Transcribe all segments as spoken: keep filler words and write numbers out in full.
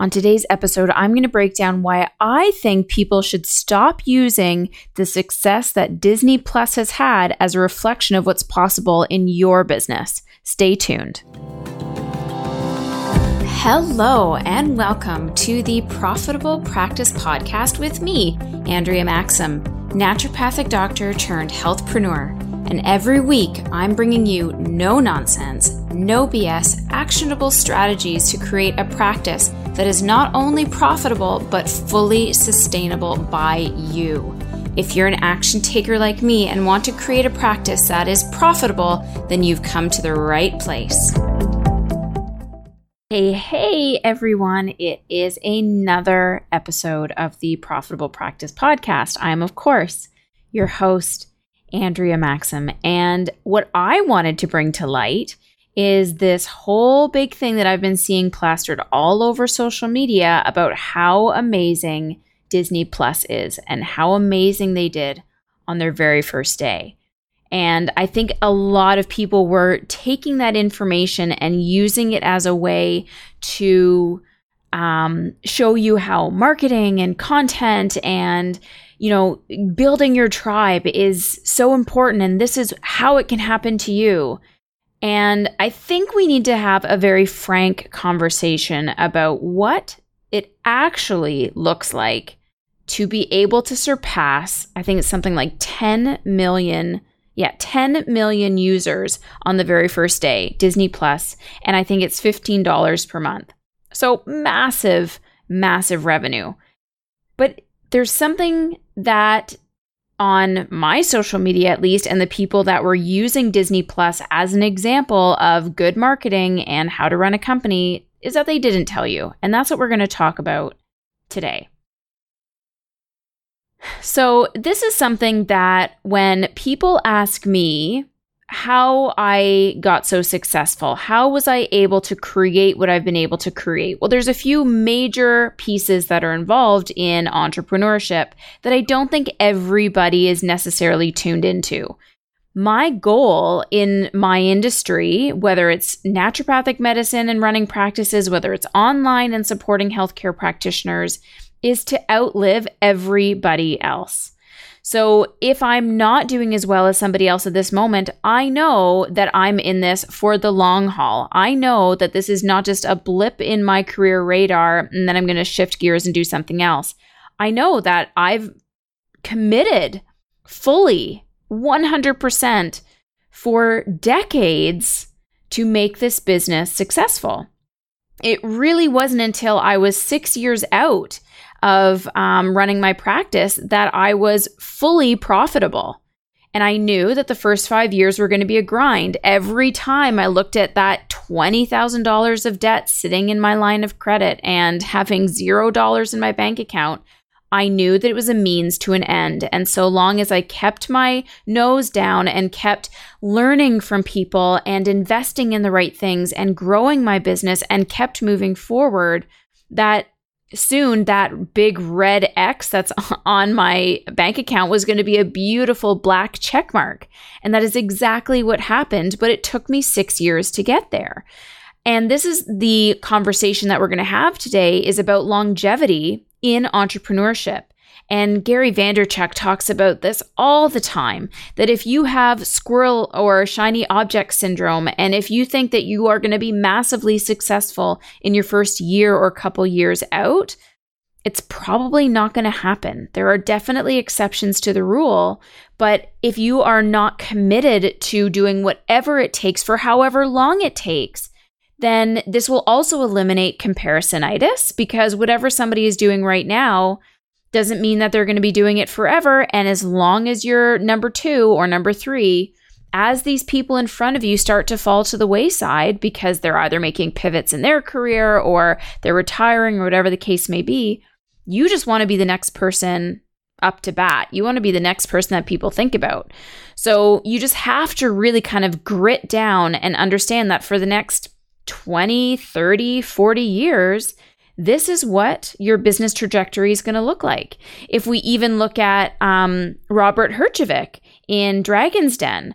On today's episode, I'm going to break down why I think people should stop using the success that Disney Plus has had as a reflection of what's possible in your business. Stay tuned. Hello and welcome to the Profitable Practice Podcast with me, Andrea Maxim, naturopathic doctor turned healthpreneur. And every week, I'm bringing you no nonsense, no B S, actionable strategies to create a practice that is not only profitable, but fully sustainable by you. If you're an action taker like me and want to create a practice that is profitable, then you've come to the right place. Hey, hey, everyone. It is another episode of the Profitable Practice Podcast. I'm, of course, your host, Andrea Maxim. And what I wanted to bring to light is this whole big thing that I've been seeing plastered all over social media about how amazing Disney Plus is and how amazing they did on their very first day. And I think a lot of people were taking that information and using it as a way to um, show you how marketing and content and you know, building your tribe is so important, and this is how it can happen to you. And I think we need to have a very frank conversation about what it actually looks like to be able to surpass, I think it's something like ten million, yeah, ten million users on the very first day, Disney Plus, and I think it's fifteen dollars per month. So massive, massive revenue. But there's something that on my social media, at least, and the people that were using Disney Plus as an example of good marketing and how to run a company is that they didn't tell you. And that's what we're going to talk about today. So this is something that when people ask me how I got so successful, how was I able to create what I've been able to create? Well, there's a few major pieces that are involved in entrepreneurship that I don't think everybody is necessarily tuned into. My goal in my industry, whether it's naturopathic medicine and running practices, whether it's online and supporting healthcare practitioners, is to outlive everybody else. So if I'm not doing as well as somebody else at this moment, I know that I'm in this for the long haul. I know that this is not just a blip in my career radar and then I'm going to shift gears and do something else. I know that I've committed fully one hundred percent for decades to make this business successful. It really wasn't until I was six years out of um, running my practice that I was fully profitable. And I knew that the first five years were going to be a grind. Every time I looked at that twenty thousand dollars of debt sitting in my line of credit and having zero dollars in my bank account, I knew that it was a means to an end. And so long as I kept my nose down and kept learning from people and investing in the right things and growing my business and kept moving forward, that soon that big red X that's on my bank account was going to be a beautiful black check mark. And that is exactly what happened, but it took me six years to get there. And this is the conversation that we're going to have today is about longevity in entrepreneurship. And Gary Vanderchuk talks about this all the time, that if you have squirrel or shiny object syndrome, and if you think that you are going to be massively successful in your first year or couple years out, it's probably not going to happen. There are definitely exceptions to the rule, but if you are not committed to doing whatever it takes for however long it takes, then this will also eliminate comparisonitis, because whatever somebody is doing right now doesn't mean that they're going to be doing it forever. And as long as you're number two or number three, as these people in front of you start to fall to the wayside because they're either making pivots in their career or they're retiring or whatever the case may be, you just want to be the next person up to bat. You want to be the next person that people think about. So you just have to really kind of grit down and understand that for the next twenty, thirty, forty years, this is what your business trajectory is going to look like. If we even look at um, Robert Herjavec in Dragon's Den,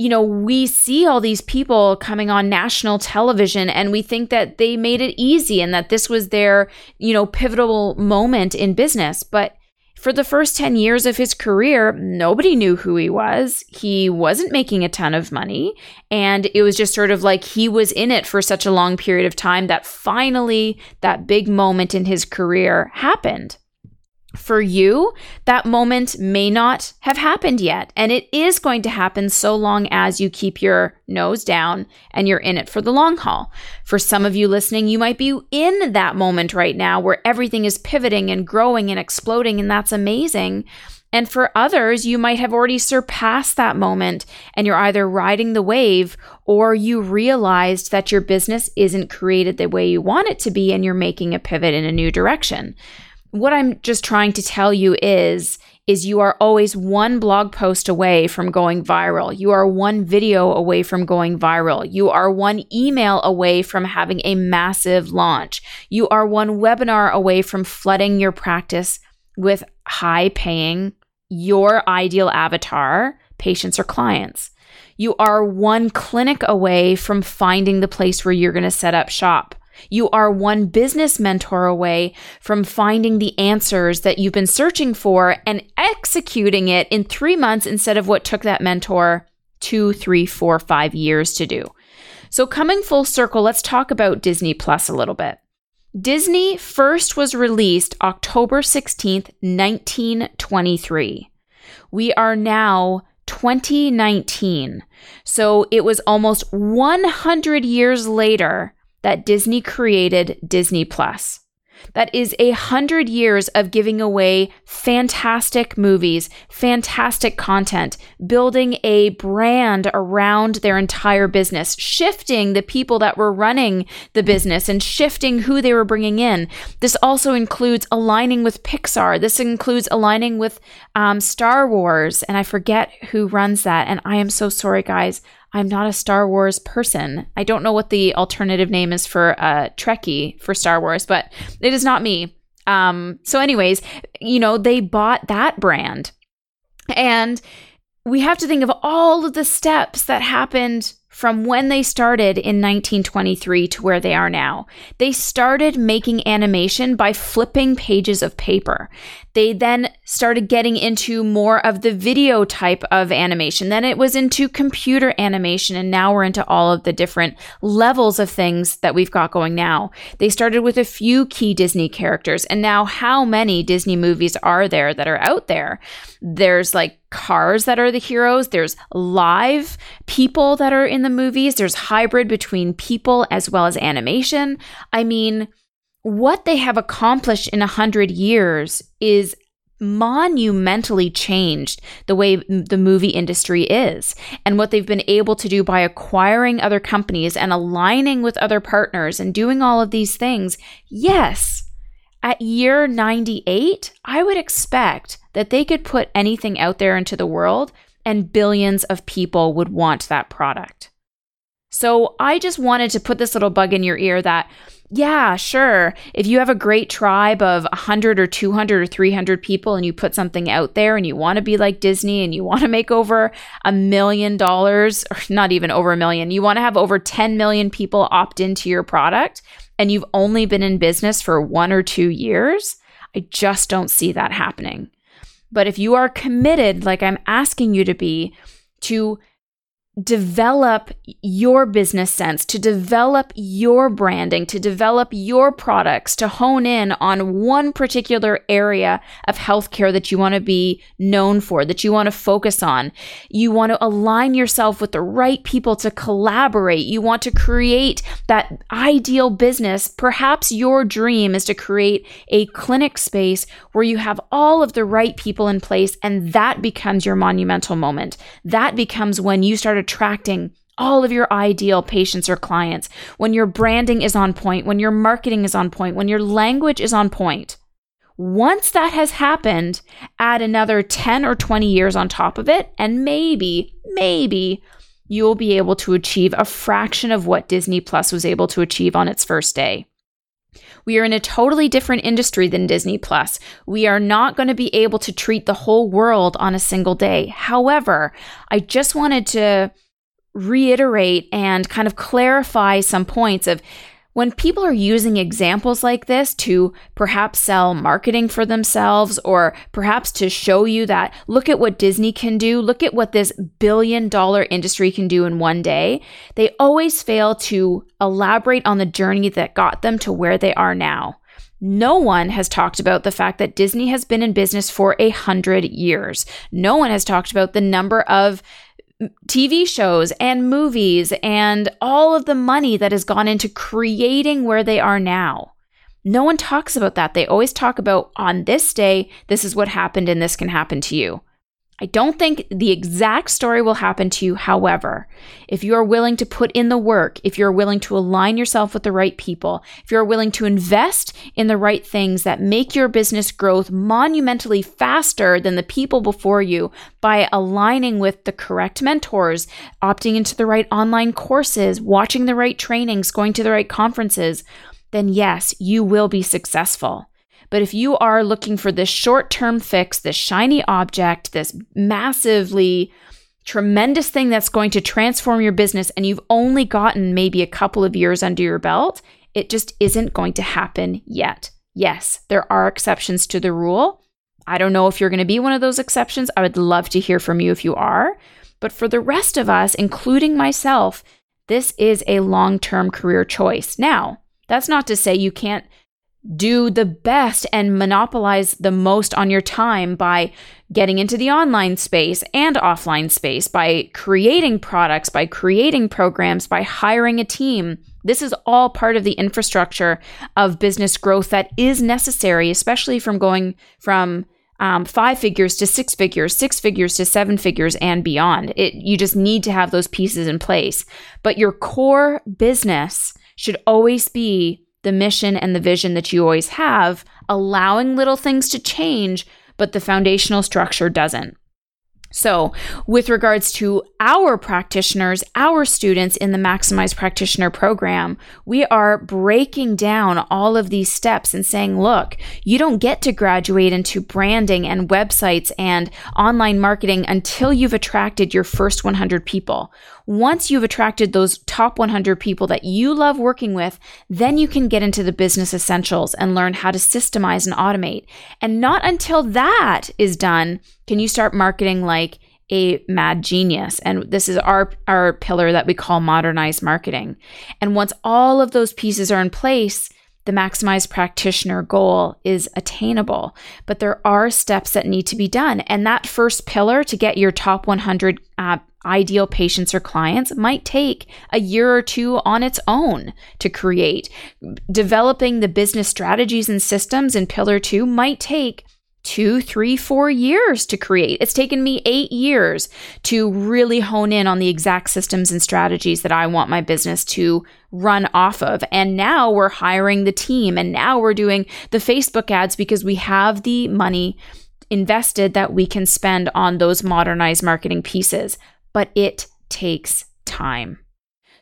you know, we see all these people coming on national television and we think that they made it easy and that this was their, you know, pivotal moment in business. But for the first ten years of his career, nobody knew who he was. He wasn't making a ton of money. And it was just sort of like he was in it for such a long period of time that finally that big moment in his career happened. For you, that moment may not have happened yet, and it is going to happen so long as you keep your nose down and you're in it for the long haul. For some of you listening, you might be in that moment right now where everything is pivoting and growing and exploding, and that's amazing. And for others, you might have already surpassed that moment and you're either riding the wave or you realized that your business isn't created the way you want it to be and you're making a pivot in a new direction. What I'm just trying to tell you is, is you are always one blog post away from going viral. You are one video away from going viral. You are one email away from having a massive launch. You are one webinar away from flooding your practice with high paying, your ideal avatar, patients or clients. You are one clinic away from finding the place where you're going to set up shop. You are one business mentor away from finding the answers that you've been searching for and executing it in three months instead of what took that mentor two, three, four, five years to do. So coming full circle, let's talk about Disney Plus a little bit. Disney first was released October sixteenth, nineteen twenty-three. We are now twenty nineteen. So it was almost one hundred years later that Disney created Disney Plus. That is a hundred years of giving away fantastic movies, fantastic content, building a brand around their entire business, shifting the people that were running the business and shifting who they were bringing in. This also includes aligning with Pixar. This includes aligning with um, Star Wars. And I forget who runs that. And I am so sorry, guys. I'm not a Star Wars person. I don't know what the alternative name is for uh, Trekkie for Star Wars, but it is not me. Um, so anyways, you know, they bought that brand. And we have to think of all of the steps that happened from when they started in nineteen twenty-three to where they are now. They started making animation by flipping pages of paper. They then started getting into more of the video type of animation. Then it was into computer animation, and now we're into all of the different levels of things that we've got going now. They started with a few key Disney characters, and now how many Disney movies are there that are out there? There's like Cars that are the heroes. There's live people that are in the movies. There's hybrid between people as well as animation. I mean, what they have accomplished in a hundred years is monumentally changed the way the movie industry is and what they've been able to do by acquiring other companies and aligning with other partners and doing all of these things. Yes, at year ninety-eight, I would expect that they could put anything out there into the world and billions of people would want that product. So I just wanted to put this little bug in your ear that, yeah, sure, if you have a great tribe of one hundred or two hundred or three hundred people and you put something out there and you want to be like Disney and you want to make over a million dollars, or not even over a million, you want to have over ten million people opt into your product and you've only been in business for one or two years, I just don't see that happening. But if you are committed, like I'm asking you to be, to develop your business sense, to develop your branding, to develop your products, to hone in on one particular area of healthcare that you want to be known for, that you want to focus on. You want to align yourself with the right people to collaborate. You want to create that ideal business. Perhaps your dream is to create a clinic space where you have all of the right people in place, and that becomes your monumental moment. That becomes when you start attracting all of your ideal patients or clients, when your branding is on point, when your marketing is on point, when your language is on point. Once that has happened, add another ten or twenty years on top of it, and maybe, maybe you'll be able to achieve a fraction of what Disney Plus was able to achieve on its first day. We are in a totally different industry than Disney Plus. We are not going to be able to treat the whole world on a single day. However, I just wanted to reiterate and kind of clarify some points of when people are using examples like this to perhaps sell marketing for themselves, or perhaps to show you that, look at what Disney can do, look at what this billion dollar industry can do in one day, they always fail to elaborate on the journey that got them to where they are now. No one has talked about the fact that Disney has been in business for a hundred years. No one has talked about the number of T V shows and movies and all of the money that has gone into creating where they are now. No one talks about that. They always talk about, on this day, this is what happened and this can happen to you. I don't think the exact story will happen to you. However, if you are willing to put in the work, if you're willing to align yourself with the right people, if you're willing to invest in the right things that make your business growth monumentally faster than the people before you by aligning with the correct mentors, opting into the right online courses, watching the right trainings, going to the right conferences, then yes, you will be successful. But if you are looking for this short-term fix, this shiny object, this massively tremendous thing that's going to transform your business, and you've only gotten maybe a couple of years under your belt, it just isn't going to happen yet. Yes, there are exceptions to the rule. I don't know if you're going to be one of those exceptions. I would love to hear from you if you are. But for the rest of us, including myself, this is a long-term career choice. Now, that's not to say you can't do the best and monopolize the most on your time by getting into the online space and offline space, by creating products, by creating programs, by hiring a team. This is all part of the infrastructure of business growth that is necessary, especially from going from um, five figures to six figures, six figures to seven figures and beyond. It, you just need to have those pieces in place. But your core business should always be the mission and the vision that you always have, allowing little things to change, but the foundational structure doesn't. So with regards to our practitioners, our students in the Maximize Practitioner program, we are breaking down all of these steps and saying, look, you don't get to graduate into branding and websites and online marketing until you've attracted your first one hundred people. Once you've attracted those top one hundred people that you love working with, then you can get into the business essentials and learn how to systemize and automate. And not until that is done can you start marketing like a mad genius. And this is our, our pillar that we call modernized marketing. And once all of those pieces are in place, the maximized practitioner goal is attainable. But there are steps that need to be done. And that first pillar to get your top one hundred uh, ideal patients or clients might take a year or two on its own to create. Developing the business strategies and systems in pillar two might take two, three, four years to create. It's taken me eight years to really hone in on the exact systems and strategies that I want my business to run off of. And now we're hiring the team, and now we're doing the Facebook ads because we have the money invested that we can spend on those modernized marketing pieces. But it takes time.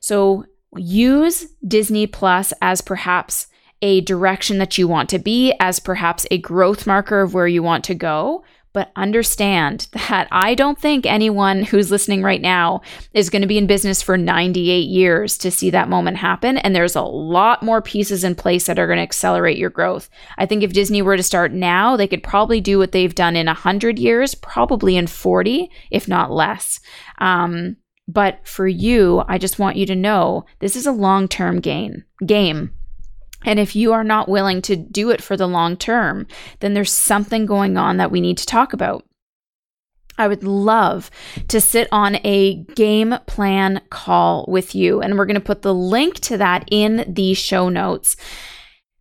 So use Disney Plus as perhaps a direction that you want to be, as perhaps a growth marker of where you want to go. But understand that I don't think anyone who's listening right now is going to be in business for ninety-eight years to see that moment happen. And there's a lot more pieces in place that are going to accelerate your growth. I think if Disney were to start now, they could probably do what they've done in one hundred years, probably in forty, if not less. Um, but for you, I just want you to know this is a long-term game. game. And if you are not willing to do it for the long term, then there's something going on that we need to talk about. I would love to sit on a game plan call with you, and we're going to put the link to that in the show notes.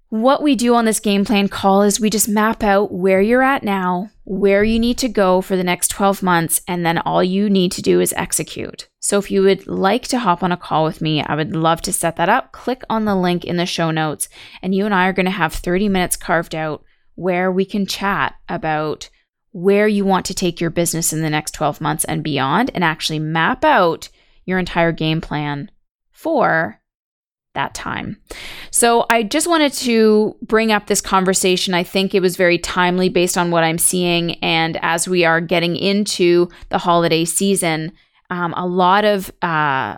What we do on this game plan call is we just map out where you're at now, where you need to go for the next twelve months, and then all you need to do is execute. So if you would like to hop on a call with me, I would love to set that up. Click on the link in the show notes, and you and I are going to have thirty minutes carved out where we can chat about where you want to take your business in the next twelve months and beyond, and actually map out your entire game plan for that time. So I just wanted to bring up this conversation. I think it was very timely based on what I'm seeing. And as we are getting into the holiday season, Um, a lot of uh,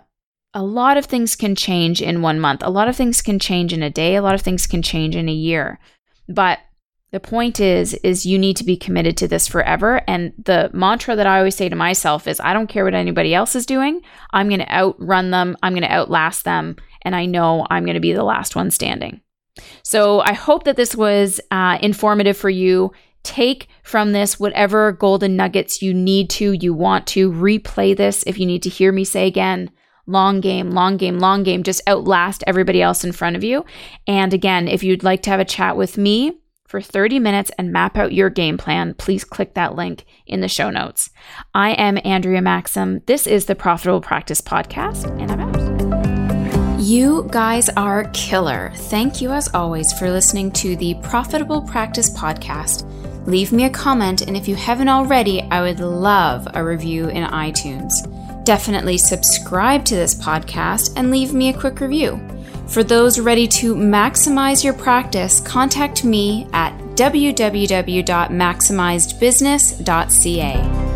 a lot of things can change in one month. A lot of things can change in a day. A lot of things can change in a year. But the point is, is you need to be committed to this forever. And the mantra that I always say to myself is, I don't care what anybody else is doing. I'm going to outrun them. I'm going to outlast them. And I know I'm going to be the last one standing. So I hope that this was uh, informative for you. Take from this whatever golden nuggets you need to, you want to. Replay this if you need to hear me say again. Long game, long game, long game. Just outlast everybody else in front of you. And again, if you'd like to have a chat with me for thirty minutes and map out your game plan, please click that link in the show notes. I am Andrea Maxim. This is the Profitable Practice Podcast, and I'm out. You guys are killer. Thank you as always for listening to the Profitable Practice Podcast. Leave me a comment, and if you haven't already, I would love a review in iTunes. Definitely subscribe to this podcast and leave me a quick review. For those ready to maximize your practice, contact me at w w w dot maximized business dot c a.